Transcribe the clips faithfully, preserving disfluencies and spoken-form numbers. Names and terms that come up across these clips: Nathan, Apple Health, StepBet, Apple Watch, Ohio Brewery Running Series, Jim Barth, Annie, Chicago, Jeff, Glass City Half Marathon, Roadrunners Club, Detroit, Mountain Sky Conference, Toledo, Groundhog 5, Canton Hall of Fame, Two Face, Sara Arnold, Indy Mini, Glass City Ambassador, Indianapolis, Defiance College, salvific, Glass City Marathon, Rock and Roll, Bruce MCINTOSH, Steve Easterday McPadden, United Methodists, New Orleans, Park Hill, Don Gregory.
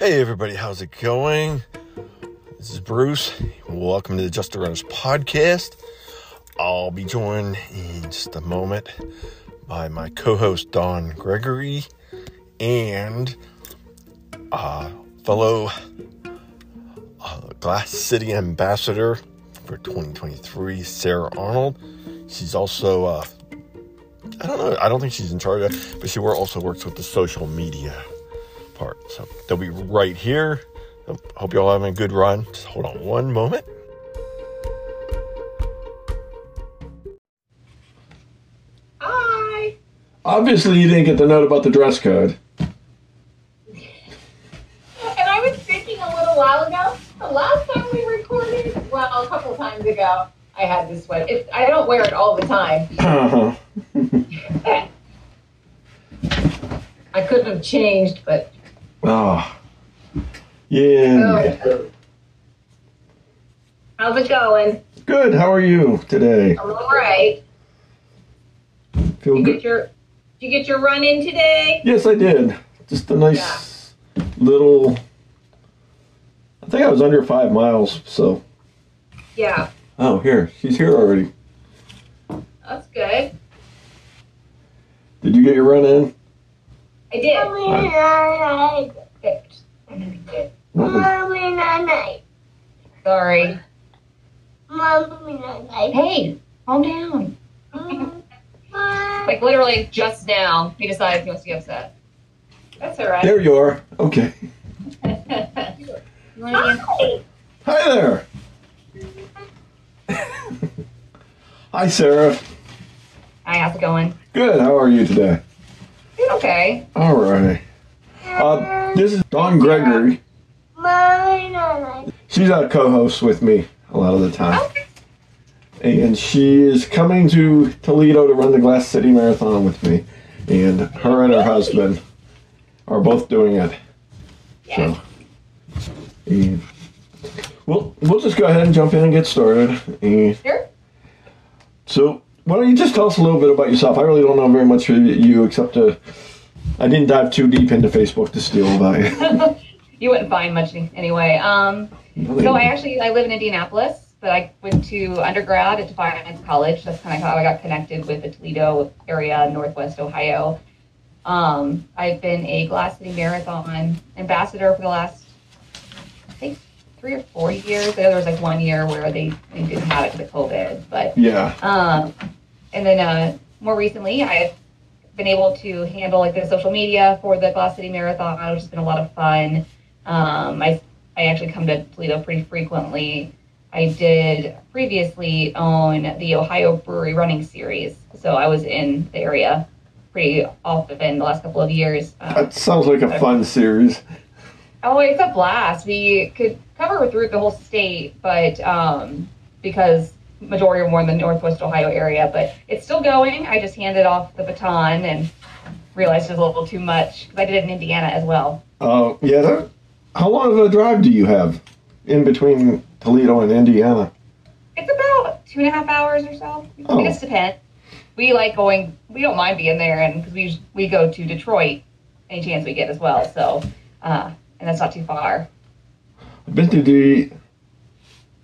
Hey everybody, how's it going? This is Bruce. Welcome to the Just the Runners podcast. I'll be joined in just a moment by my co-host Don Gregory and uh, fellow uh, Glass City Ambassador for twenty twenty-three, Sara Arnold. She's also, uh, I don't know, I don't think she's in charge of it, but she also works with the social media. So they'll be right here. Hope you all having a good run. Just hold on one moment. Hi. Obviously, you didn't get the note about the dress code. And I was thinking a little while ago, the last time we recorded, well, a couple times ago, I had this one. It, I don't wear it all the time. Uh-huh. I couldn't have changed, but... Oh, yeah. Oh. How's it going? Good. How are you today? I'm all right. Feel you good. Get your, did you get your run in today? Yes, I did. Just a nice yeah. little... I think I was under five miles, so... Yeah. Oh, here. She's here already. That's good. Did you get your run in? I did. I did. Mommy, night night. Sorry. Mommy, night night. Hey, calm down. Mom. Like literally just now, he decided he wants to get upset. That's all right. There you are. Okay. You want to Hi. Hi there. Hi, Sarah. Hi, how's it going? Good. How are you today? Okay. All right. Uh, this is Dawn Gregory. She's our co-host with me a lot of the time. Okay. And she is coming to Toledo to run the Glass City Marathon with me. And her and her husband are both doing it. Yes. So, and we'll, we'll just go ahead and jump in and get started. And sure. So... Why don't you just tell us a little bit about yourself? I really don't know very much about you, except uh, I didn't dive too deep into Facebook to steal about you. You wouldn't find much anyway. Um, really? So I actually, I live in Indianapolis, but I went to undergrad at Defiance College. That's kind of how I got connected with the Toledo area, Northwest Ohio. Um, I've been a Glass City Marathon ambassador for the last, I think, three or four years. There was like one year where they, they didn't have it because of COVID, but yeah. Um, And then uh, more recently, I've been able to handle like the social media for the Glass City Marathon, which has been a lot of fun. Um, I I actually come to Toledo pretty frequently. I did previously own the Ohio Brewery Running Series, so I was in the area pretty often the last couple of years. Um, that sounds like a fun series. Oh, it's a blast. We could cover through the whole state, but um, because... majority or more in the Northwest Ohio area, but it's still going. I just handed off the baton and realized it was a little too much because I did it in Indiana as well. Oh, uh, yeah. That, how long of a drive do you have in between Toledo and Indiana? It's about two and a half hours or so. Oh. It just depends. We like going, we don't mind being there, and because we, we go to Detroit any chance we get as well, so, uh, and that's not too far. I've been to, De-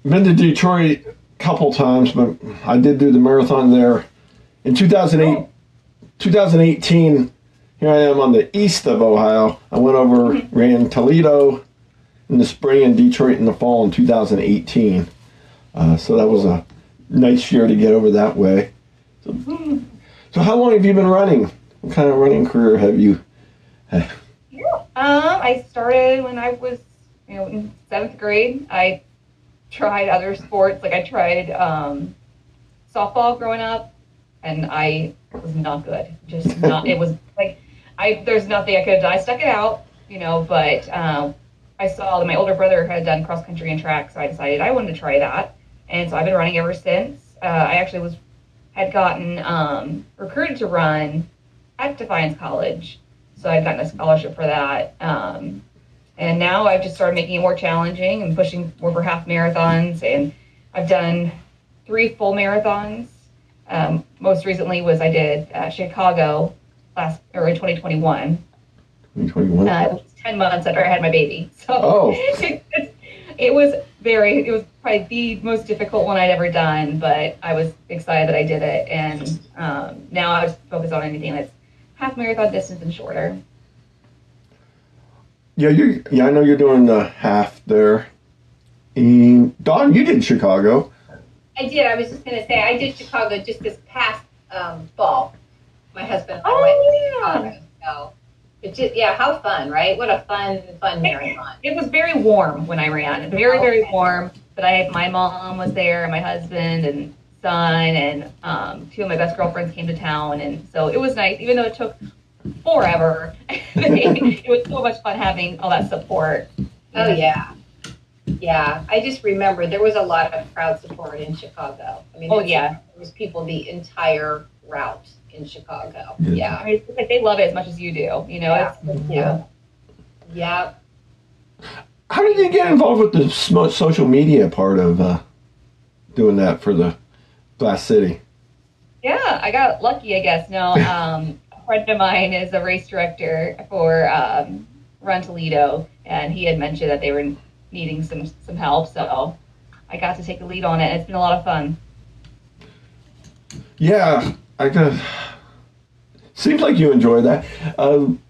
been to Detroit couple times, but I did do the marathon there in two thousand eight, twenty eighteen. Here I am on the east of Ohio. I went over, mm-hmm. ran Toledo in the spring and Detroit in the fall in two thousand eighteen. Uh, so that was a nice year to get over that way. So, mm-hmm. so how long have you been running? What kind of running career have you had? Yeah, um, I started when I was, you know, in seventh grade. I tried other sports, like I tried um, softball growing up, and I was not good. Just not. It was like I there's nothing I could have done. I stuck it out, you know. But um, I saw that my older brother had done cross country and track, so I decided I wanted to try that, and so I've been running ever since. Uh, I actually was had gotten um, recruited to run at Defiance College, so I'd gotten a scholarship for that. Um, And now I've just started making it more challenging and pushing more for half marathons. And I've done three full marathons. Um, most recently was I did uh, Chicago last or in twenty twenty-one. twenty twenty-one? Uh, it was ten months after I had my baby. So oh. it was very, it was probably the most difficult one I'd ever done, but I was excited that I did it. And um, now I just focus on anything that's half marathon distance and shorter. Yeah, you. Yeah, I know you're doing the half there. And Dawn, you did Chicago. I did. I was just going to say, I did Chicago just this past um, fall. My husband and I oh, went to Chicago. Yeah. So it just, yeah, how fun, right? What a fun, fun marathon. It was very warm when I ran. Very, very okay. warm. But I, my mom was there, and my husband and son, and um, two of my best girlfriends came to town. And so it was nice, even though it took forever. It was so much fun having all that support. Oh, yeah. Yeah, I just remember there was a lot of crowd support in Chicago. I mean, oh, yeah. There was people the entire route in Chicago. Yeah. yeah. I mean, it's like they love it as much as you do, you know? Yeah. It's, it's, yeah. yeah. How did you get involved with the social media part of uh, doing that for the Glass City? Yeah, I got lucky, I guess. No, um, a friend of mine is a race director for um, Run Toledo, and he had mentioned that they were in needing some some help, so I got to take the lead on it. It's been a lot of fun. Yeah, I could. Seems like you enjoy that. Um,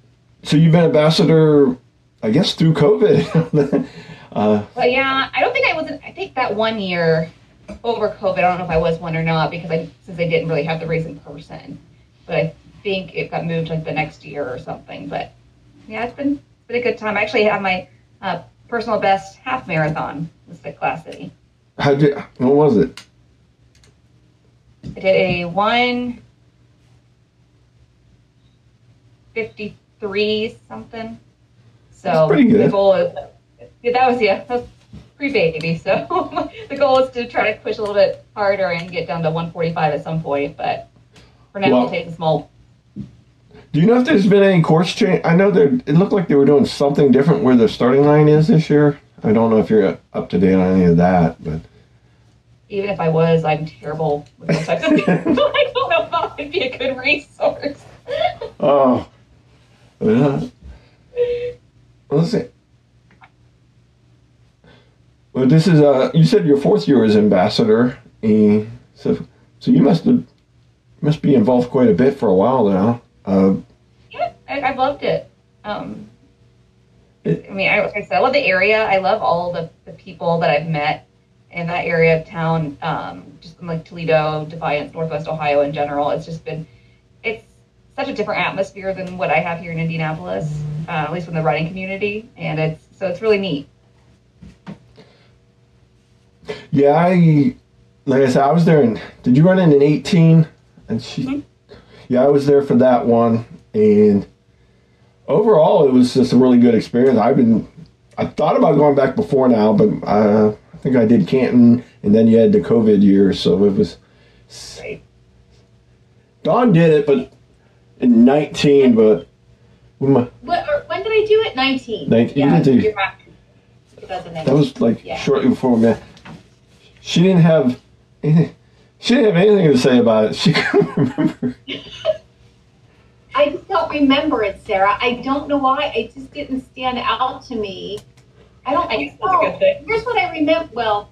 so you've been ambassador, I guess, through COVID. uh, well, yeah, I don't think I wasn't. I think that one year over COVID, I don't know if I was one or not, because I since I didn't really have the race in person. But I think it got moved like the next year or something. But yeah, it's been been a good time. I actually have my. Uh, Personal best half marathon was at Glass City. How did? What was it? I did a one fifty-three something. So that's pretty good. The goal is yeah, that was yeah, that was pre-baby. So the goal is to try to push a little bit harder and get down to one forty-five at some point. But for now, well, we'll take a small. Do you know if there's been any course change? I know there. It looked like they were doing something different where the starting line is this year. I don't know if you're up to date on any of that, but even if I was, I'm terrible with those types of things. I don't know if that would be a good resource. Oh, yeah. Let's see. Well, this is uh you said your fourth year as ambassador, and so so you must have must be involved quite a bit for a while now. Uh, yeah, I, I loved it. Um, it. I mean, I, like I said, I love the area. I love all the, the people that I've met in that area of town, um, just like Toledo, Defiance, Northwest Ohio in general. It's just been, it's such a different atmosphere than what I have here in Indianapolis, uh, at least in the running community. And it's, so it's really neat. Yeah, I, like I said, I was there in, did you run in an eighteen? And she... Mm-hmm. Yeah, I was there for that one, and overall, it was just a really good experience. I've been, I thought about going back before now, but uh, I think I did Canton, and then you had the COVID year, so it was. Right. Dawn did it, but in nineteen, but. When, what, or when did I do it? Nineteen. Nineteen. Yeah, you did do, right. That was like yeah. shortly before we met. She didn't have anything. She didn't have anything to say about it. She couldn't remember. I just don't remember it, Sarah. I don't know why. It just didn't stand out to me. I don't I guess that's a good thing. Here's what I remember. Well,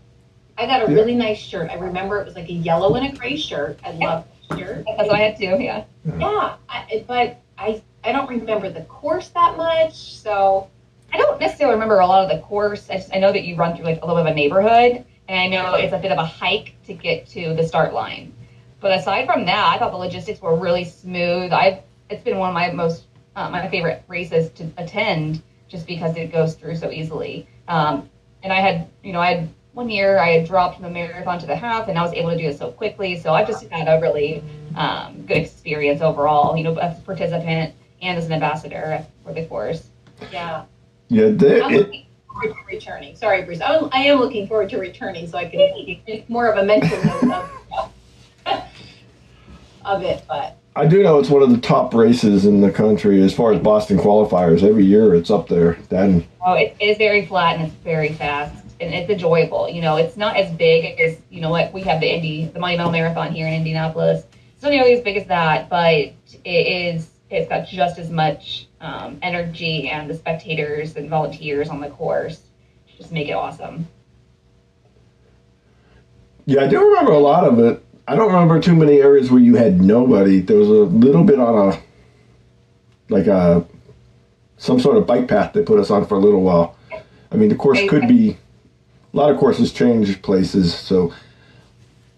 I got a yeah. really nice shirt. I remember it was like a yellow and a gray shirt. I yeah. love that shirt. That's what I had too, yeah. Yeah, I, but I, I don't remember the course that much, so. I don't necessarily remember a lot of the course. I, just, I know that you run through like a little bit of a neighborhood. And I know it's a bit of a hike to get to the start line. But aside from that, I thought the logistics were really smooth. I've It's been one of my most, uh, my favorite races to attend just because it goes through so easily. Um, and I had, you know, I had one year I had dropped from the marathon to the half and I was able to do it so quickly. So I've just had a really um, good experience overall, you know, as a participant and as an ambassador for the course. Yeah. Yeah, they, To returning. Sorry, Bruce. I, I am looking forward to returning so I can make more of a mental note of, of it. But I do know it's one of the top races in the country as far as Boston qualifiers. Every year it's up there. Then oh, it is very flat and it's very fast and it's enjoyable. You know, it's not as big as you know what we have the Indy, the Monumental Marathon here in Indianapolis. It's not nearly as big as that, but it is it's got just as much um, energy, and the spectators and volunteers on the course just make it awesome. Yeah, I do remember a lot of it. I don't remember too many areas where you had nobody. There was a little bit on a, like a, some sort of bike path they put us on for a little while. I mean, the course could be, a lot of courses change places, so.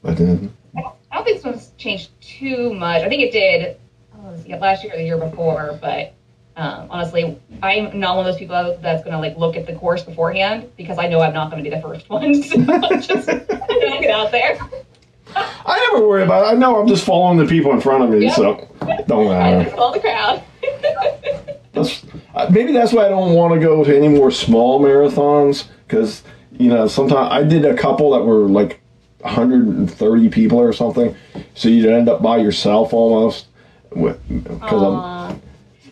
But, uh, I, don't, I don't think this one's changed too much. I think it did oh, last year or the year before, but um, honestly, I'm not one of those people that's going to like look at the course beforehand, because I know I'm not going to be the first one, so I'm just going to get out there. I never worry about it. I know I'm just following the people in front of me, yep. So don't matter. I just follow the crowd. That's, maybe that's why I don't want to go to any more small marathons, because, you know, sometimes I did a couple that were like one hundred thirty people or something, so you'd end up by yourself almost. With, cause uh, I'm,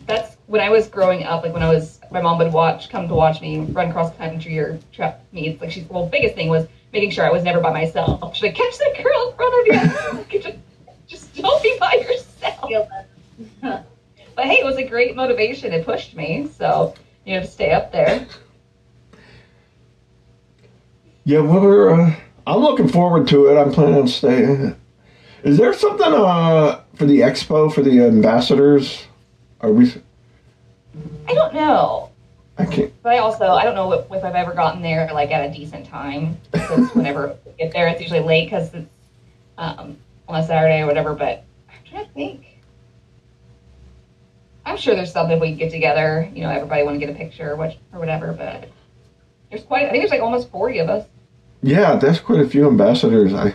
that's when I was growing up, like when I was, my mom would watch, come to watch me run cross country or track meets. Like, she's, well, biggest thing was making sure I was never by myself. She's like, catch that girl, run over just, just don't be by yourself. But hey, it was a great motivation. It pushed me, so you have to stay up there. Yeah, we're. Uh, I'm looking forward to it. I'm planning on staying. Is there something uh for the expo for the ambassadors? Are we? I don't know. I can't. But I also I don't know if, if I've ever gotten there like at a decent time. Since whenever we get there, it's usually late because it's um, on a Saturday or whatever. But I'm trying to think. I'm sure there's something we can get together. You know, everybody want to get a picture or, what, or whatever, but there's quite, I think there's like almost forty of us. Yeah, that's quite a few ambassadors. I,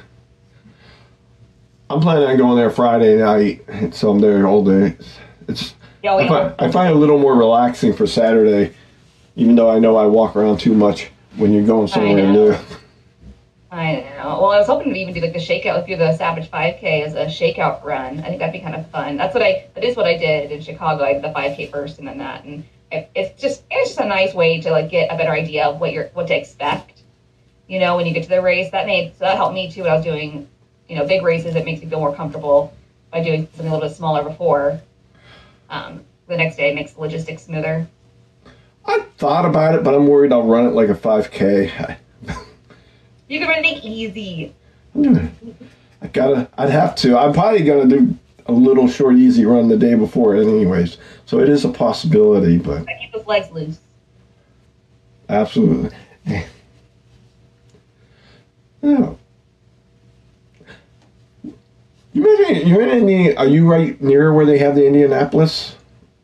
I'm planning on going there Friday night, so I'm there all day. It's yeah, I, find, I find it a little more relaxing for Saturday, even though I know I walk around too much when you're going somewhere new. I know. Well, I was hoping to even do like the shakeout with you, the Savage five K as a shakeout run. I think that'd be kind of fun. That's what I, that is what I did in Chicago. I did the five K first and then that. And it, it's just, it's just a nice way to like get a better idea of what you're, what to expect, you know, when you get to the race. That made, so that helped me too when I was doing, you know, big races. It makes me feel more comfortable by doing something a little bit smaller before. Um, the next day it makes the logistics smoother. I thought about it, but I'm worried I'll run it like a five K. You can run it easy. I gotta, I'd have to. I'm probably gonna do a little short, easy run the day before, anyways. So it is a possibility, but. I keep those legs loose. Absolutely. Yeah. You mentioned you're in Indy. Are you right near where they have the Indianapolis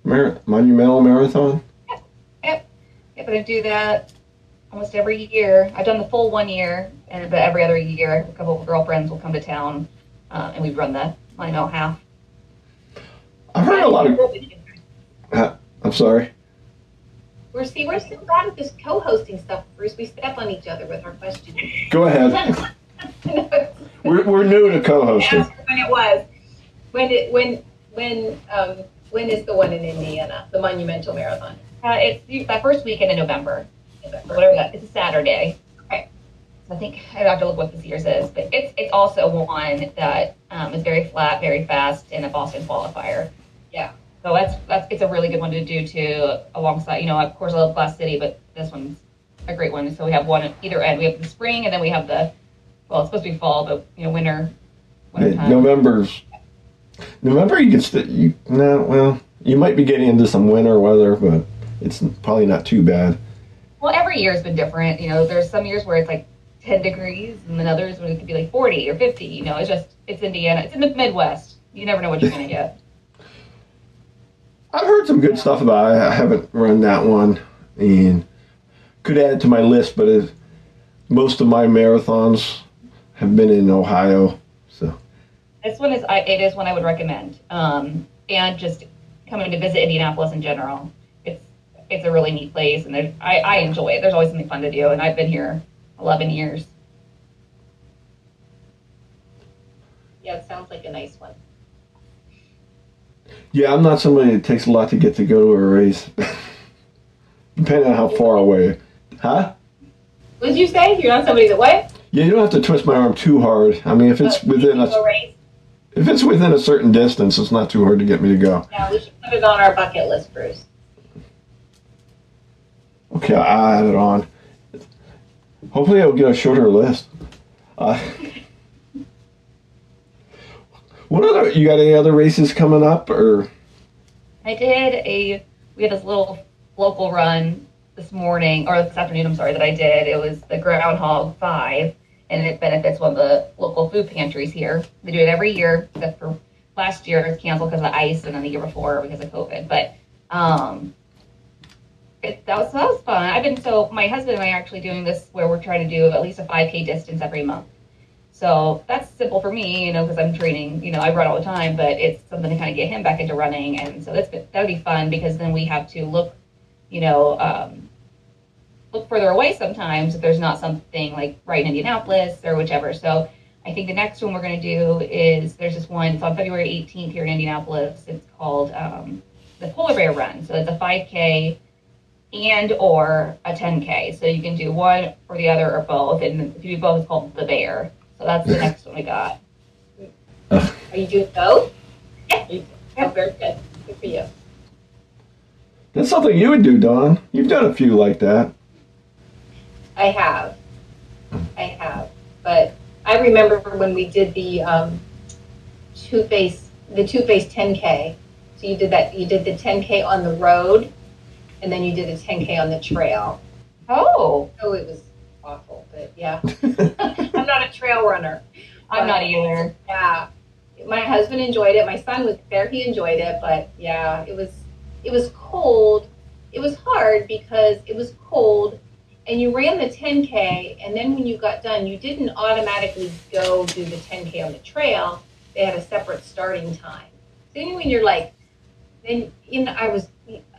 Mar- Monumental Marathon? Yep. Yep. Yep. I do that almost every year. I've done the full one year, and but every other year, a couple of girlfriends will come to town, uh, and we run the Monumental Half. I've heard a lot of. I'm sorry. We're see, we're so bad at this co-hosting stuff, Bruce. We step on each other with our questions. Go ahead. we're we're new to co-hosting. When it was, when it when when um when is the one in Indiana, the Monumental Marathon? Uh, it's that first weekend in November. Whatever that, it's a Saturday. Okay. So I think I have to look what this year's is, but it's it's also one that um, is very flat, very fast, and a Boston qualifier. Yeah. So that's that's it's a really good one to do too. Alongside, you know, of course I love Glass City, but this one's a great one. So we have one at either end. We have the spring, and then we have the well, it's supposed to be fall, but you know, winter. Hey, November's November. You gets the you no. Nah, well, you might be getting into some winter weather, but it's probably not too bad. Well, every year has been different. You know, there's some years where it's like ten degrees and then others when it could be like forty or fifty. You know, it's just, it's Indiana. It's in the Midwest. You never know what you're going to get. I've heard some good yeah. stuff about it. I haven't run that one and could add it to my list, but it, most of my marathons have been in Ohio. So this one is, I, it is one I would recommend. Um, and just coming to visit Indianapolis in general. It's a really neat place, and there's, I, I enjoy it. There's always something fun to do, and I've been here eleven years. Yeah, it sounds like a nice one. Yeah, I'm not somebody that takes a lot to get to go to a race, depending on how far away. Huh? What did you say? You're not somebody that what? Yeah, you don't have to twist my arm too hard. I mean, if it's within a race. If it's within a certain distance, it's not too hard to get me to go. Yeah, we should put it on our bucket list, Bruce. Okay, I'll add it on. Hopefully I'll get a shorter list. Uh, what other, you got any other races coming up, or? I did a, we had this little local run this morning, or this afternoon, I'm sorry, that I did. It was the Groundhog five, and it benefits one of the local food pantries here. They do it every year, except for last year it was canceled because of the ice, and then the year before because of COVID. But um, it, that, was, that was fun. I've been, so my husband and I are actually doing this where we're trying to do at least a five K distance every month. So that's simple for me, you know, because I'm training, you know, I run all the time, but it's something to kind of get him back into running. And so that's, that would be fun, because then we have to look, you know, um, look further away sometimes if there's not something like right in Indianapolis or whichever. So I think the next one we're going to do is, there's this one, it's on February eighteenth here in Indianapolis. It's called um, the Polar Bear Run. So it's a five K and or a ten K. So you can do one or the other or both. And if you do both, it's called the Bear. So that's the next one we got. Are you doing both? Yeah. Oh, very good. Good for you. That's something you would do, Dawn. You've done a few like that. I have. I have. But I remember when we did the um, Two Face, the Two Face ten K. So you did that. You did the ten K on the road, and then you did the ten K on the trail. Oh. So it was awful, but yeah. I'm not a trail runner. I'm um, not either. Yeah. My husband enjoyed it. My son was there. He enjoyed it. But yeah, it was, it was cold. It was hard because it was cold and you ran the ten K. And then when you got done, you didn't automatically go do the ten K on the trail. They had a separate starting time. So then when you're like, then you know, I was,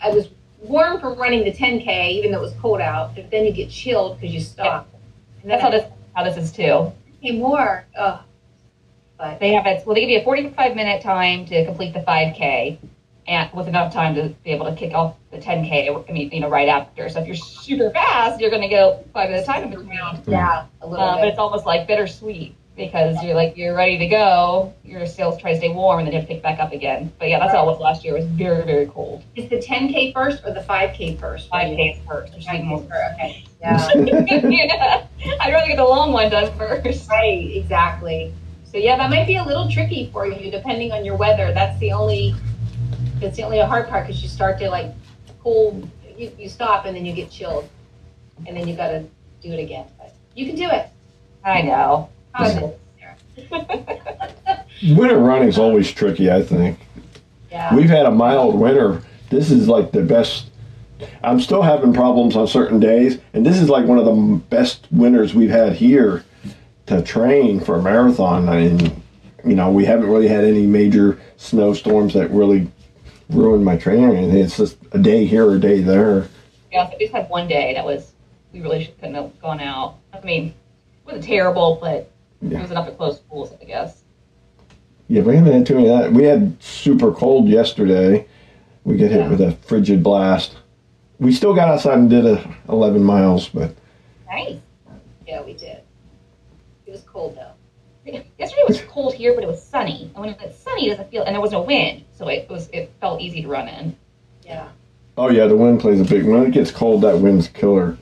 I was warm from running the ten K, even though it was cold out, but then you get chilled because you stopped. Yeah. And that's how this, how this is too. Hey, more. Oh. But they have it. Well, they give you a forty-five minute time to complete the five K, and with enough time to be able to kick off the ten K. I mean, you know, right after. So if you're super fast, you're going to go five minutes time in between. Yeah, a little. Uh, bit. But it's almost like bittersweet because yeah. you're like you're ready to go. You're still trying to stay warm, and then you have to pick back up again. But yeah, that's right. How it was last year. It was very, very cold. Is the ten K first or the five K first? five K first. five K first. Okay. Yeah. Yeah. I'd rather get the long one done first. Right, exactly. So yeah, that might be a little tricky for you depending on your weather. That's the only that's the only hard part, because you start to like cool, you, you stop and then you get chilled and then you got to do it again. But you can do it. I know. Winter running is always tricky, I think. Yeah. We've had a mild winter. This is like the best. I'm still having problems on certain days, and this is like one of the best winters we've had here to train for a marathon. I mean, you know, we haven't really had any major snowstorms that really ruined my training. It's just a day here or a day there. Yeah, we just had one day that was, we really couldn't have gone out. I mean, it wasn't terrible, but yeah. It was enough to close pools, I guess. Yeah, we haven't had too many of that. We had super cold yesterday. We get hit yeah. with a frigid blast. We still got outside and did a eleven miles, but nice. Yeah, we did. It was cold though. Yesterday was cold here, but it was sunny. And when it's sunny, it doesn't feel, and there was no wind, so it was it felt easy to run in. Yeah. Oh yeah, the wind plays a big. When it gets cold, that wind's killer.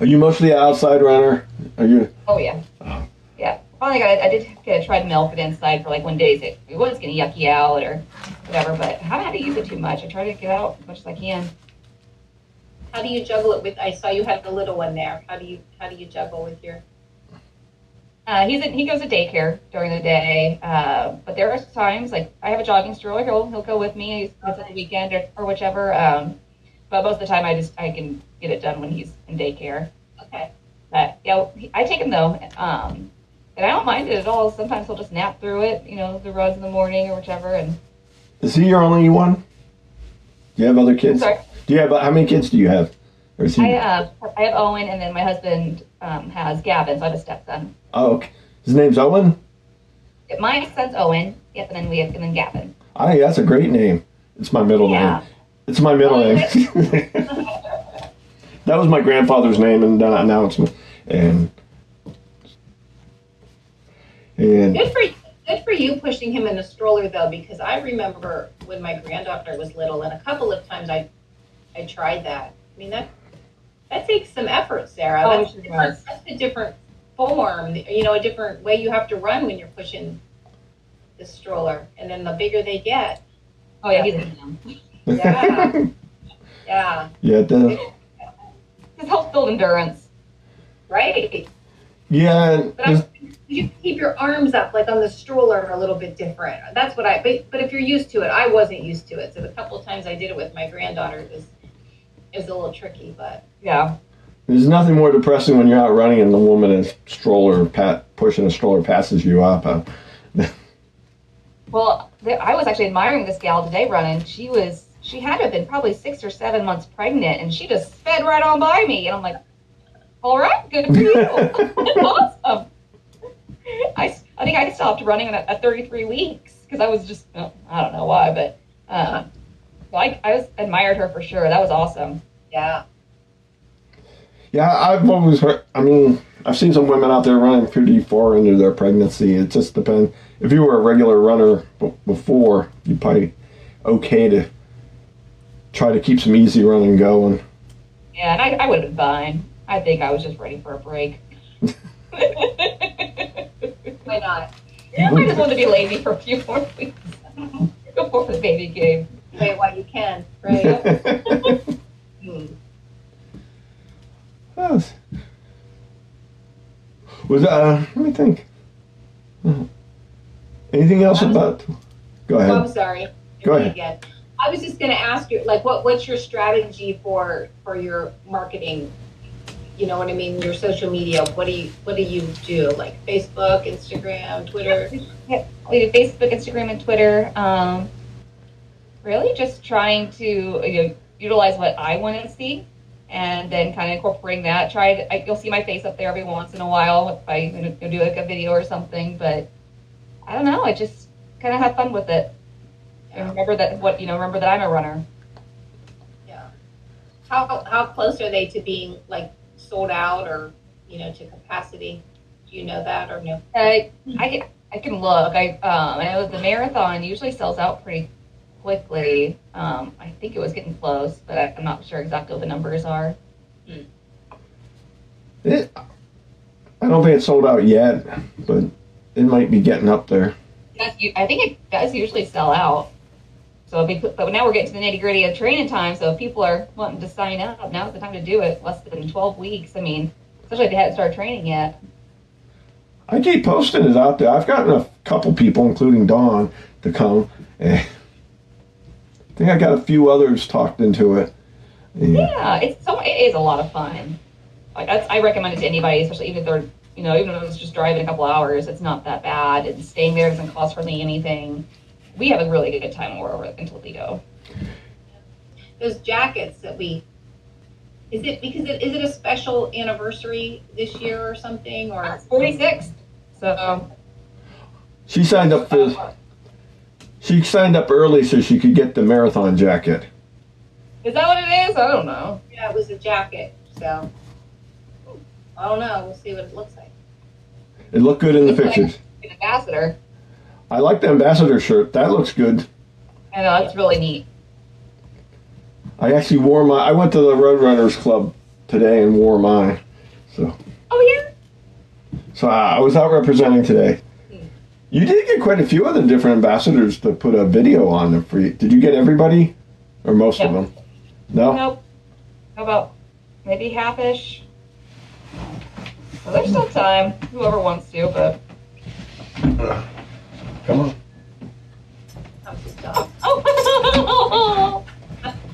Are you mostly an outside runner? Are you? Oh yeah. Oh. Yeah. Finally, got, I did get a treadmill for the inside for like one day. It, it was going to yucky out or whatever, but I haven't had to use it too much. I try to get out as much as I can. How do you juggle it with? I saw you had the little one there. How do you how do you juggle with your? Uh, he's in, he goes to daycare during the day, uh, but there are times like I have a jogging stroller. He'll he'll go with me. He's okay. On the weekend or, or whichever. Um, but most of the time, I just I can get it done when he's in daycare. Okay. But yeah, I take him though. Um, And I don't mind it at all. Sometimes he'll just nap through it, you know, the runs in the morning or whichever. And is he your only one? Do you have other kids? I'm sorry? Do you have how many kids do you have? Or is he... I have uh, I have Owen, and then my husband um, has Gavin, so I have a stepson. Oh, okay. His name's Owen. My son's Owen. Yep, and then we have and then Gavin. Oh, yeah, that's a great name. It's my middle yeah. name. It's my middle name. That was my grandfather's name, and uh, now it's my, and. And good for you. Good for you pushing him in a stroller, though, because I remember when my granddaughter was little, and a couple of times I, I tried that. I mean, that that takes some effort, Sara. Oh, that's, different, that's a different form, you know, a different way you have to run when you're pushing the stroller. And then the bigger they get. Oh, yeah. Yeah. Yeah. Yeah. Yeah, it does. It helps build endurance. Right. Yeah. But you keep your arms up, like on the stroller, a little bit different. That's what I, but, but if you're used to it, I wasn't used to it. So the couple of times I did it with my granddaughter, it was, it was a little tricky, but yeah. There's nothing more depressing when you're out running and the woman is stroller, pat, pushing a stroller passes you up. Uh, well, I was actually admiring this gal today running. She was, she had to have been probably six or seven months pregnant, and she just sped right on by me. And I'm like, all right, good for you. Awesome. I, I think I stopped running at, at thirty-three weeks because I was just, oh, I don't know why, but uh, I, I was, admired her for sure. That was awesome. Yeah. Yeah, I've always heard, I mean, I've seen some women out there running pretty far into their pregnancy. It just depends. If you were a regular runner b- before, you'd probably okay to try to keep some easy running going. Yeah, and I, I would have been fine. I think I was just ready for a break. Why not? I just want to be lazy for a few more weeks before the baby came. Wait while you can, right? hmm. was, was uh? Let me think. Anything else I'm about? Sorry. Go ahead. Oh, I'm sorry. Go ahead. Again. I was just going to ask you, like, what what's your strategy for for your marketing? You know what I mean? Your social media. What do you What do you do? Like Facebook, Instagram, Twitter. Yeah, we do Facebook, Instagram, and Twitter. Um, really, just trying to you know, utilize what I want to see, and then kind of incorporating that. Try to, I, you'll see my face up there every once in a while if I you know, do like a video or something. But I don't know. I just kind of have fun with it. And remember that what you know. Remember that I'm a runner. Yeah. How How close are they to being like sold out or, you know, to capacity? Do you know that or no? I, I, I can look. I, um, I know the marathon usually sells out pretty quickly. Um, I think it was getting close, but I, I'm not sure exactly what the numbers are. Hmm. It, I don't think it's sold out yet, but it might be getting up there. I think it does usually sell out. So be, but now we're getting to the nitty gritty of training time. So if people are wanting to sign up, now's the time to do it. Less than twelve weeks. I mean, especially if they hadn't started training yet. I keep posting it out there. I've gotten a couple people, including Dawn, to come. And I think I got a few others talked into it. And yeah, it's so it is a lot of fun. Like that's, I recommend it to anybody, especially even if they're you know even if it's just driving a couple hours. It's not that bad, and staying there doesn't cost hardly anything. We have a really good time over in Toledo. Those jackets that we, is it because it, is it a special anniversary this year or something? Or it's forty-sixth. So she signed up for, she signed up early so she could get the marathon jacket. Is that what it is? I don't know. Yeah, it was a jacket. So I don't know. We'll see what it looks like. It looked good in the pictures. Like an ambassador. I like the ambassador shirt. That looks good. I know, that's really neat. I actually wore my. I went to the Roadrunners Club today and wore mine. So. Oh yeah. So I, I was out representing today. Hmm. You did get quite a few other different ambassadors to put a video on them for you. Did you get everybody, or most yep. of them? No. Nope. How about maybe half-ish? Well, there's still time. Whoever wants to, but. Uh. Come on. Oh, oh.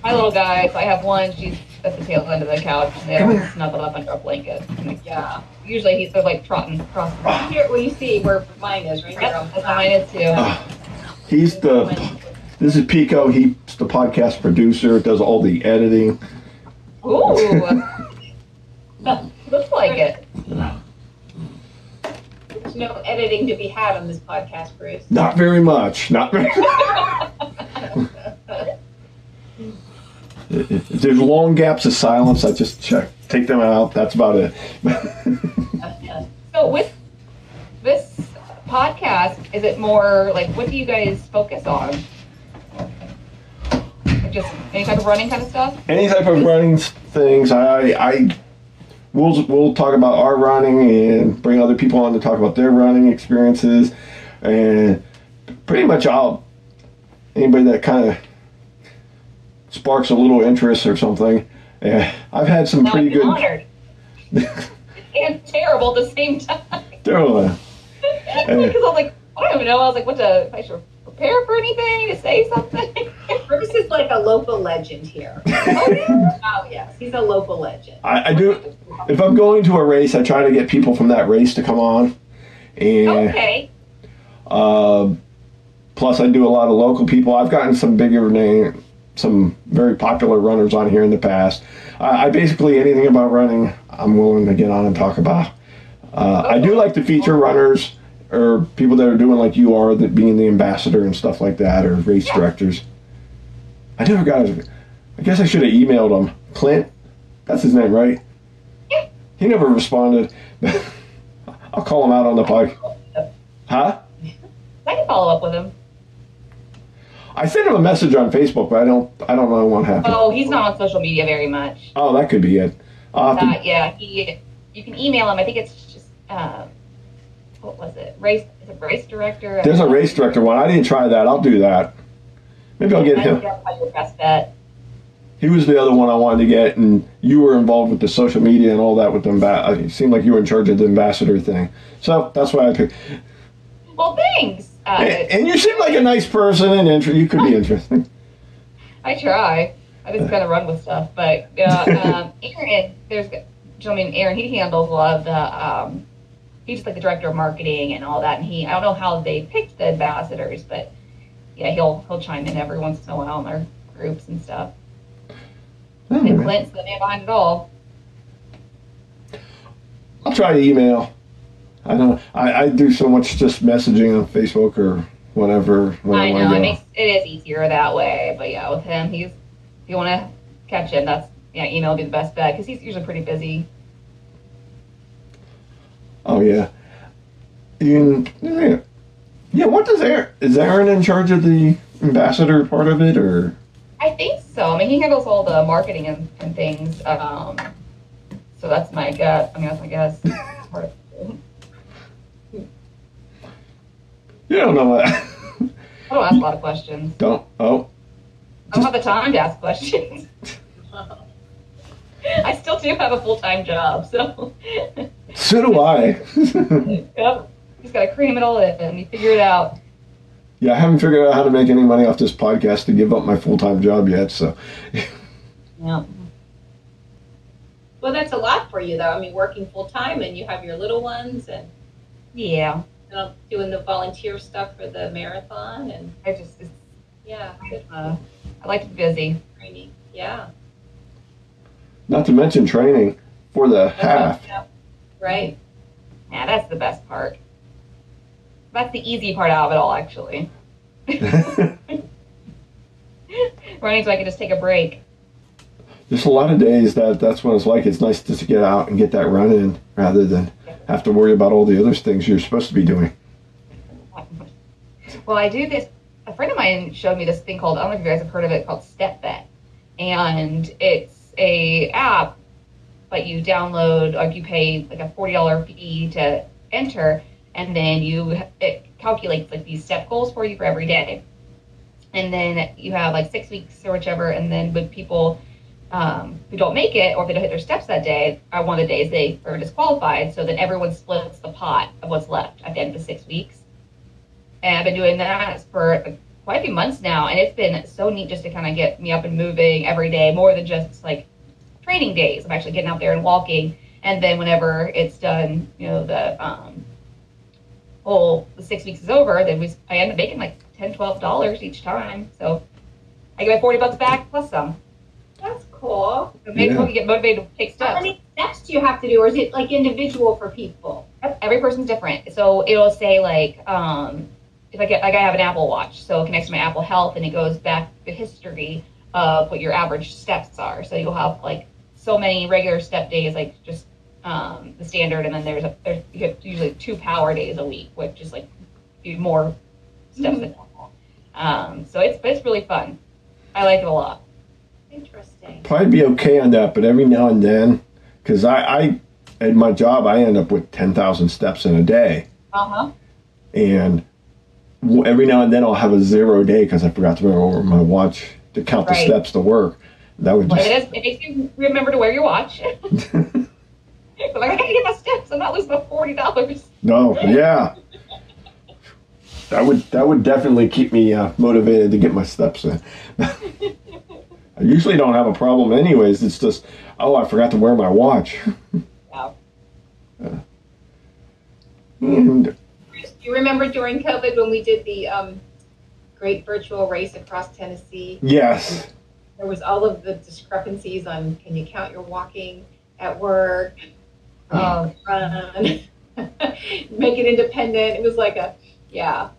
My little guy, so I have one, she's at the tail end of the couch, and they're snuggled up under a blanket. Yeah. Usually he's sort of like trotting across the oh. Here, well, you see where mine is, right? Yep. Here. Mine is too. Uh, he's the, this is Pico, he's the podcast producer, does all the editing. Ooh. Looks like it. No editing to be had on this podcast, Bruce. Not very much. Not very much. If there's long gaps of silence, I just check, take them out. That's about it. So with this podcast, is it more like, what do you guys focus on? Like just any type of running kind of stuff? Any type of running things. I, I, we'll, we'll talk about our running and bring other people on to talk about their running experiences. And pretty much all, anybody that kind of sparks a little interest or something. Yeah, I've had some no, pretty good. Honored. And terrible at the same time. Terrible. Because I was like, I don't even know. I was like, what to? I should prepare for anything to say something. Bruce is like a local legend here. Oh, yeah. Oh yes, he's a local legend. I, I do. If I'm going to a race, I try to get people from that race to come on. And, okay. Uh, plus, I do a lot of local people. I've gotten some bigger names. Some very popular runners on here in the past. Uh, I basically, anything about running, I'm willing to get on and talk about. Uh, I do like to feature runners or people that are doing like you are, that being the ambassador and stuff like that, or race yeah. directors. I never got his, I guess I should have emailed him. Clint, that's his name, right? Yeah. He never responded. I'll call him out on the pike. Huh? I can follow up with him. I sent him a message on Facebook, but I don't I don't know what happened. Oh, he's not on social media very much. Oh, that could be it. Uh, yeah, he, you can email him. I think it's just, uh, what was it? Race, is it race director? There's a race director one. I didn't try that. I'll do that. Maybe I'll get him. That's probably your best bet. He was the other one I wanted to get, and you were involved with the social media and all that with the ambassador. It seemed like you were in charge of the ambassador thing. So that's why I picked. Well, thanks. Uh, and, and you seem like a nice person, and inter- you could be interesting. I try. I just kind of run with stuff, but uh, um, Aaron, there's gentleman Aaron. He handles a lot of the. Um, he's just like the director of marketing and all that, and he. I don't know how they picked the ambassadors, but yeah, he'll he'll chime in every once in a while in their groups and stuff. Oh, and Clint's the man behind it all. I'll try to email. I don't. I, I do so much just messaging on Facebook or whatever. When I know I go. It makes it is easier that way. But yeah, with him, he's if you want to catch him, that's yeah, email would be the best bet because he's usually pretty busy. Oh yeah, you, yeah. Yeah, what does Aaron is Aaron in charge of the ambassador part of it or? I think so. I mean, he handles all the marketing and, and things. Um, so that's my guess. I mean, that's my guess. Part of it. You don't know what. I don't ask a lot of questions. Don't. Oh. I don't have the time to ask questions. I still do have a full-time job, so. So do I. Yep. Just got to cram it all in and you figure it out. Yeah, I haven't figured out how to make any money off this podcast to give up my full-time job yet, so. Yeah. Well, that's a lot for you, though. I mean, working full-time and you have your little ones and. Yeah. Doing the volunteer stuff for the marathon and I just it's, yeah good. Uh, I like to be busy training yeah not to mention training for the okay. half yeah. right yeah that's the best part that's the easy part out of it all actually running so I can just take a break there's a lot of days that that's what it's like it's nice just to get out and get that run in rather than have to worry about all the other things you're supposed to be doing. Well, I do this, a friend of mine showed me this thing called, I don't know if you guys have heard of it, called StepBet. And it's a app, but you download, like you pay like a forty dollars fee to enter, and then you, it calculates like these step goals for you for every day. And then you have like six weeks or whichever, and then with people, Um, who don't make it or if they don't hit their steps that day are one of the days they are disqualified so then everyone splits the pot of what's left at the end of the six weeks. And I've been doing that for quite a few months now and it's been so neat just to kind of get me up and moving every day more than just like training days. I'm actually getting out there and walking and then whenever it's done, you know, the um, whole the six weeks is over, then we I end up making like ten dollars, twelve dollars each time. So I get my forty bucks back plus some. That's cool. So maybe yeah. we can get motivated to take steps. How many steps do you have to do, or is it like individual for people? Every person's different. So it'll say like, um, if I get like I have an Apple Watch, so it connects to my Apple Health, and it goes back the history of what your average steps are. So you'll have like so many regular step days, like just um, the standard, and then there's a, there's you have usually two power days a week, which is like do more stuff than normal. Um, so it's it's really fun. I like it a lot. Interesting. Probably be okay on that, but every now and then, because I, I at my job I end up with ten thousand steps in a day. Uh huh. And every now and then I'll have a zero day because I forgot to remember my watch to count right. the steps to work. That would just. But it, is, it makes you remember to wear your watch. But like, I gotta get my steps. I'm not losing my forty dollars. No, yeah. That would that would definitely keep me uh, motivated to get my steps in. I usually don't have a problem, anyways. It's just, oh, I forgot to wear my watch. Yeah. Uh, and, you remember during COVID when we did the um, great virtual race across Tennessee? Yes. There was all of the discrepancies on can you count your walking at work, uh, run, make it independent. It was like a, yeah.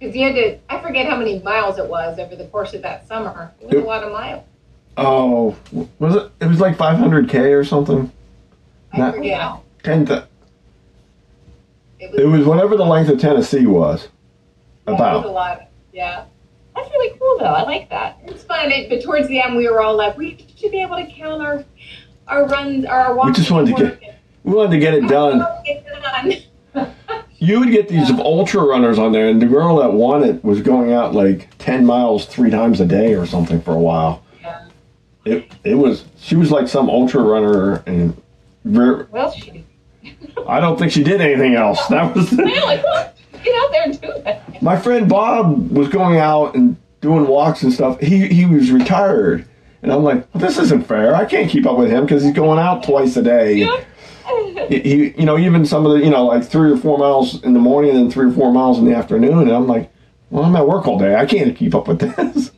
Because you had to, I forget how many miles it was over the course of that summer. It was it, a lot of miles. Oh, was it? It was like five hundred K or something. I Not, forget. ten thousand. It was, it was whatever the length of Tennessee was. Yeah, about. It was a lot. Yeah. That's really cool, though. I like that. It's fun. It, but towards the end, we were all like, we should be able to count our our runs, our walks. We just wanted to get, we wanted to get it done. Get it done. You would get these yeah. ultra runners on there, and the girl that won it was going out like ten miles three times a day or something for a while. Yeah. It it was. She was like some ultra runner, and very, well, she. I don't think she did anything else. That was the, really? Get out there and do that. My friend Bob was going out and doing walks and stuff. He he was retired, and I'm like, well, this isn't fair. I can't keep up with him because he's going out twice a day. Yeah. He, you know, even some of the, you know, like three or four miles in the morning and then three or four miles in the afternoon. And I'm like, well, I'm at work all day. I can't keep up with this.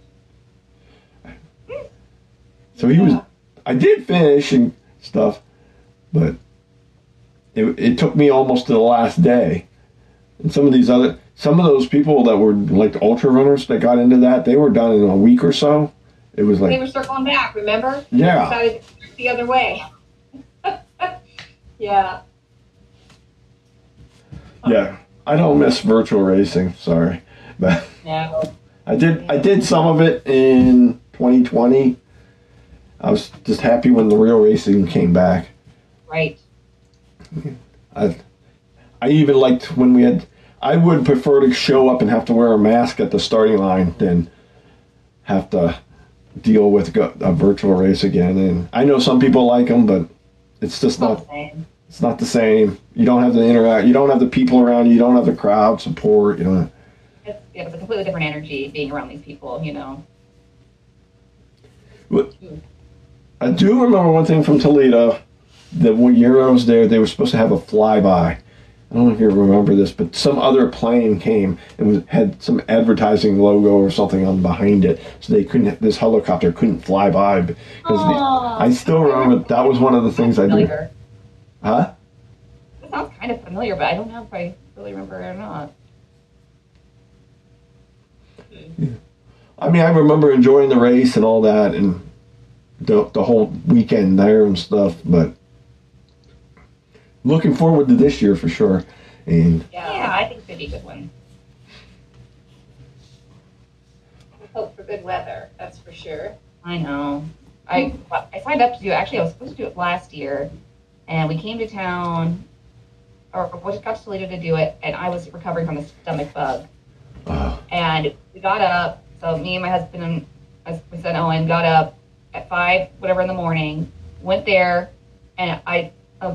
So he yeah. was. I did finish and stuff, but. It, it took me almost to the last day. And some of these other, some of those people that were like ultra runners that got into that, they were done in a week or so. It was like. They were circling back, remember? Yeah. They decided to go the other way. Yeah. Yeah. I don't miss virtual racing. Sorry. But no. I did, I did some of it in twenty twenty. I was just happy when the real racing came back. Right. I, I even liked when we had. I would prefer to show up and have to wear a mask at the starting line than have to deal with a virtual race again. And I know some people like them, but it's just not. It's not the same. You don't have the interact. You don't have the people around you. You don't have the crowd support. You know. It's, yeah, it's a completely different energy being around these people. You know. But I do remember one thing from Toledo. The one year I was there, they were supposed to have a flyby. I don't know if you remember this, but some other plane came and was, had some advertising logo or something on behind it, so they couldn't. This helicopter couldn't fly by because oh, the, I still remember that was one of the things I did. Huh? That sounds kind of familiar, but I don't know if I really remember it or not. Yeah. I mean, I remember enjoying the race and all that, and the the whole weekend there and stuff, but. Looking forward to this year for sure. And yeah, I think it'd be a good one. I hope for good weather, that's for sure. I know. I I signed up to do it. Actually, I was supposed to do it last year, and we came to town, or we just got to Toledo to do it, and I was recovering from a stomach bug. Uh, and we got up, so me and my husband and my son Owen got up at five, whatever in the morning, went there, and I...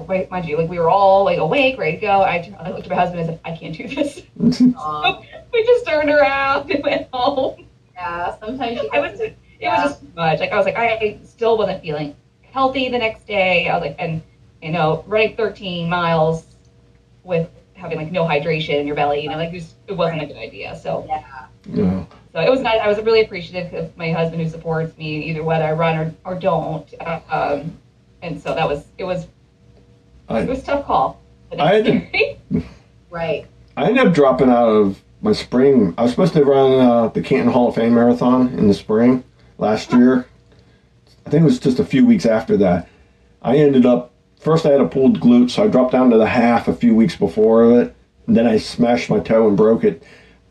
Wait, mind you, like we were all like awake, ready to go. I, I looked at my husband and said, "I can't do this." So we just turned around and went home. Yeah, sometimes you I was. It yeah. was just too much. Like I was like, I still wasn't feeling healthy the next day. I was like, and you know, running thirteen miles with having like no hydration in your belly, you know, like it, was, it wasn't a good idea. So yeah. yeah. So it was nice. I was really appreciative of my husband who supports me either whether I run or or don't. Um, and so that was it was. I, it was a tough call. I ended, right. I ended up dropping out of my spring. I was supposed to run uh, the Canton Hall of Fame Marathon in the spring last year. I think it was just a few weeks after that. I ended up, first I had a pulled glute, so I dropped down to the half a few weeks before of it. and then I smashed my toe and broke it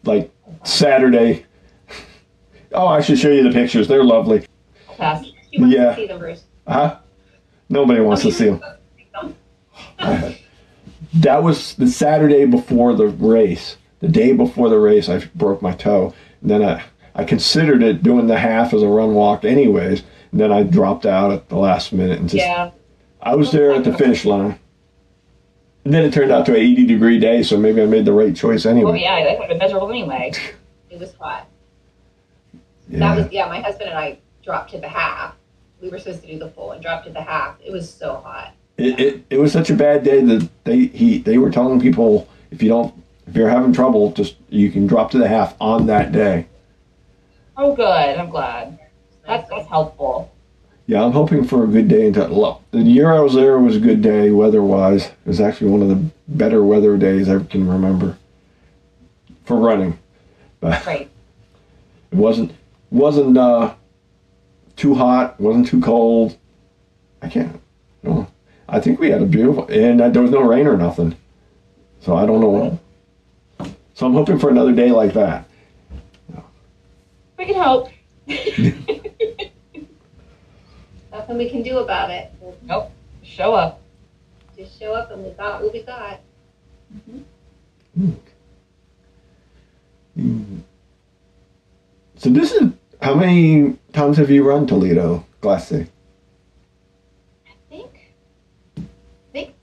like Saturday. Oh, I should show you the pictures. They're lovely. Uh, you want yeah. to see them, Bruce? Huh? Nobody wants okay. to see them. uh, that was the Saturday before the race. The day before the race, I broke my toe. And then I, I considered it doing the half as a run walk anyways. And then I dropped out at the last minute. And just, yeah. I was there at the finish line. And then it turned out to an eighty degree day, so maybe I made the right choice anyway. Oh, yeah, that would have been miserable anyway. It was hot. Yeah. That was, yeah, my husband and I dropped to the half. We were supposed to do the full and dropped to the half. It was so hot. It, it, it was such a bad day that they he they were telling people, if you don't, if you're having trouble, just you can drop to the half on that day. Oh, good. I'm glad. That's, that's helpful. Yeah, I'm hoping for a good day. Into, look, the year I was there was a good day weather-wise. It was actually one of the better weather days I can remember for running. But right. It wasn't... wasn't uh, too hot, wasn't too cold. I can't. No. I think we had a beautiful, and there was no rain or nothing. So I don't know. So I'm hoping for another day like that. We can hope. Nothing we can do about it. Nope. Show up. Just show up and we got what we got. Mm-hmm. Mm. So this is, how many times have you run Toledo, Glass City? I think, I think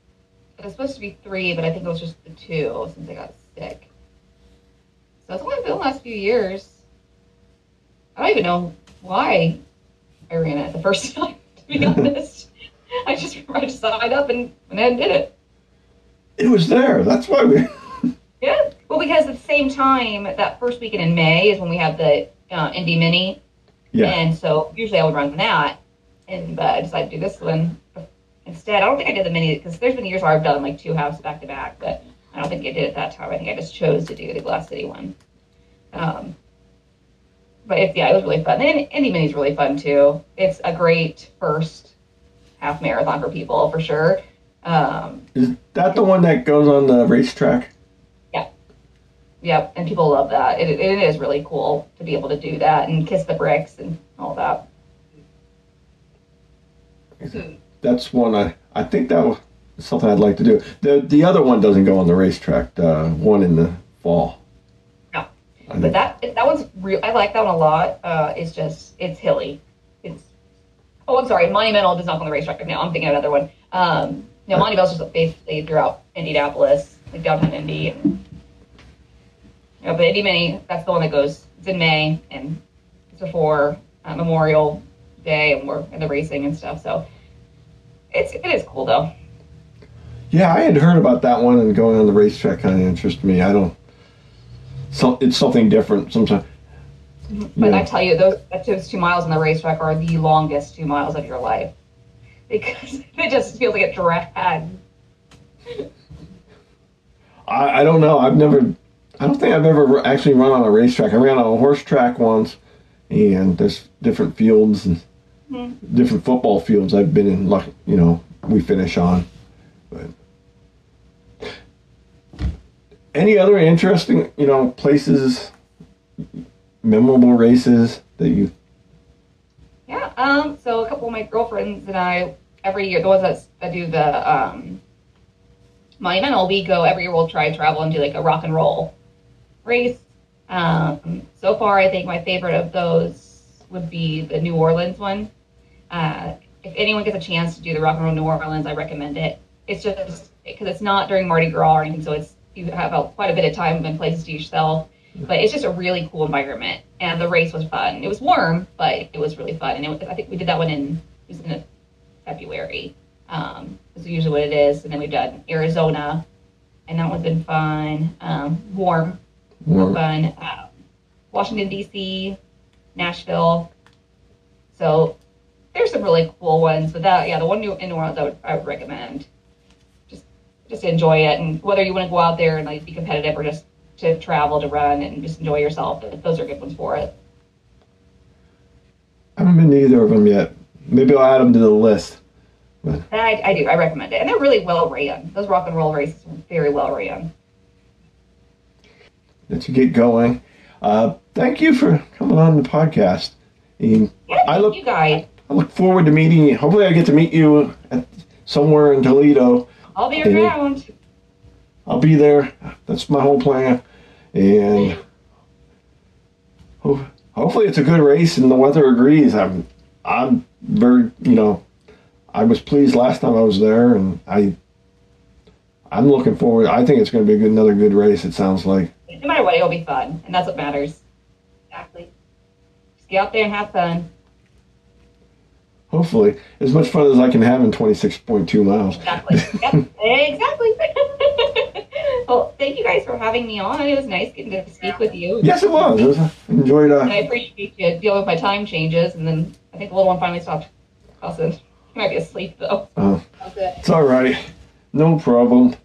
it was supposed to be three, but I think it was just the two since I got sick. So it's only been the last few years. I don't even know why I ran it the first time, to be honest. I just I just signed up and and then did it. It was there. That's why we. Yeah. Well, because at the same time, that first weekend in May is when we have the Uh, Indy Mini, yeah. And so usually I would run that, and but I decided to do this one instead. I don't think I did the Mini because there's been years where I've done like two halves back to back, but I don't think I did it that time. I think I just chose to do the Glass City one. Um, but if, yeah, it was really fun. And Indy Mini is really fun too. It's a great first half marathon for people for sure. Um, is that the one that goes on the racetrack? Yep, and people love that. It, it is really cool to be able to do that and kiss the bricks and all that. That's one I, I think that was something I'd like to do. The the other one doesn't go on the racetrack, the one in the fall. No, but that that one's real. I like that one a lot. Uh, it's just, it's hilly. It's, oh, I'm sorry, Monumental does not go on the racetrack right now. I'm thinking of another one. Um, no, Monumental's just basically throughout Indianapolis, like downtown Indy. And, no, but Indy Mini, that's the one that goes, it's in May, and it's before uh, Memorial Day, and we're in the racing and stuff, so it's, it is cool, though. Yeah, I had heard about that one, and going on the racetrack kind of interests me. I don't, so, it's something different sometimes. But yeah. I tell you, those, those two miles on the racetrack are the longest two miles of your life, because it just feels like it drags. I, I don't know, I've never... I don't think I've ever actually run on a racetrack. I ran on a horse track once, and there's different fields and mm-hmm. different football fields I've been in, luck, you know, we finish on. But any other interesting, you know, places, memorable races that you... Yeah, um, so a couple of my girlfriends and I, every year, the ones that, that do the um, Monumental, we go every year, we'll try and travel and do like a Rock and Roll race. Um, so far, I think my favorite of those would be the New Orleans one. Uh, if anyone gets a chance to do the Rock and Roll New Orleans, I recommend it. It's just because it's not during Mardi Gras or anything, so it's you have a, quite a bit of time and places to yourself. But it's just a really cool environment, and the race was fun. It was warm, but it was really fun. And it, I think we did that one in it was in February. Um, is usually what it is, and then we've done Arizona, and that one's been fun. Um, warm, warm, fun. Um, Washington D C, Nashville. So there's some really cool ones, but that yeah, the one in New Orleans I would, I would recommend. Just just enjoy it, and whether you want to go out there and like be competitive or just to travel to run and just enjoy yourself, those are good ones for it. I haven't been to either of them yet. Maybe I'll add them to the list. I, I do. I recommend it. And they're really well ran. Those Rock and Roll races are very well ran. to get going. Uh, thank you for coming on the podcast. And yeah, thank I look, you guys. I look forward to meeting you. Hopefully I get to meet you at, somewhere in Toledo. I'll be around. I'll be there. That's my whole plan. And ho- hopefully it's a good race and the weather agrees. I'm I'm very, you know, I was pleased last time I was there, and I, I'm looking forward. I think it's going to be a good, another good race, it sounds like. No matter what, it'll be fun, and that's what matters. Exactly. Just get out there and have fun. Hopefully. As much fun as I can have in twenty-six point two miles. Exactly. Yep. Exactly. Well, thank you guys for having me on. It was nice getting to speak with you. Yes, it was. It was I enjoyed it. Uh, I appreciate you dealing with my time changes, and then I think the little one finally stopped. Awesome. He might be asleep, though. Oh, okay. It's all right. No problem.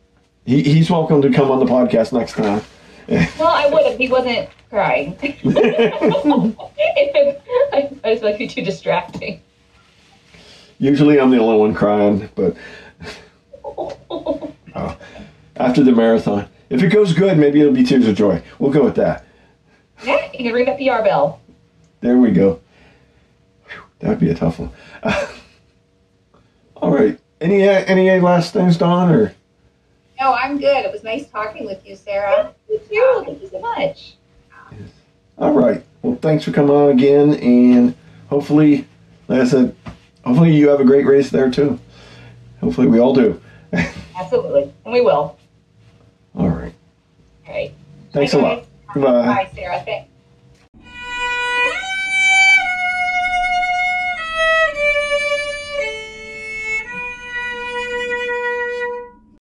He He's welcome to come on the podcast next time. Well, I would if he wasn't crying. I, I just like to be too distracting. Usually I'm the only one crying, but oh, after the marathon. If it goes good, maybe it'll be tears of joy. We'll go with that. Yeah, you can ring that P R bell. There we go. That'd be a tough one. Uh, all right. Any uh, any last things, Dawn? Or? No, I'm good. It was nice talking with you, Sara. Yeah, you too. Thank you so much. Yes. All right. Well, thanks for coming on again, and hopefully, like I said, hopefully you have a great race there, too. Hopefully we all do. Absolutely. And we will. All right. All right. Thanks Bye, a lot. Guys. Goodbye. Bye, Sara. Thanks.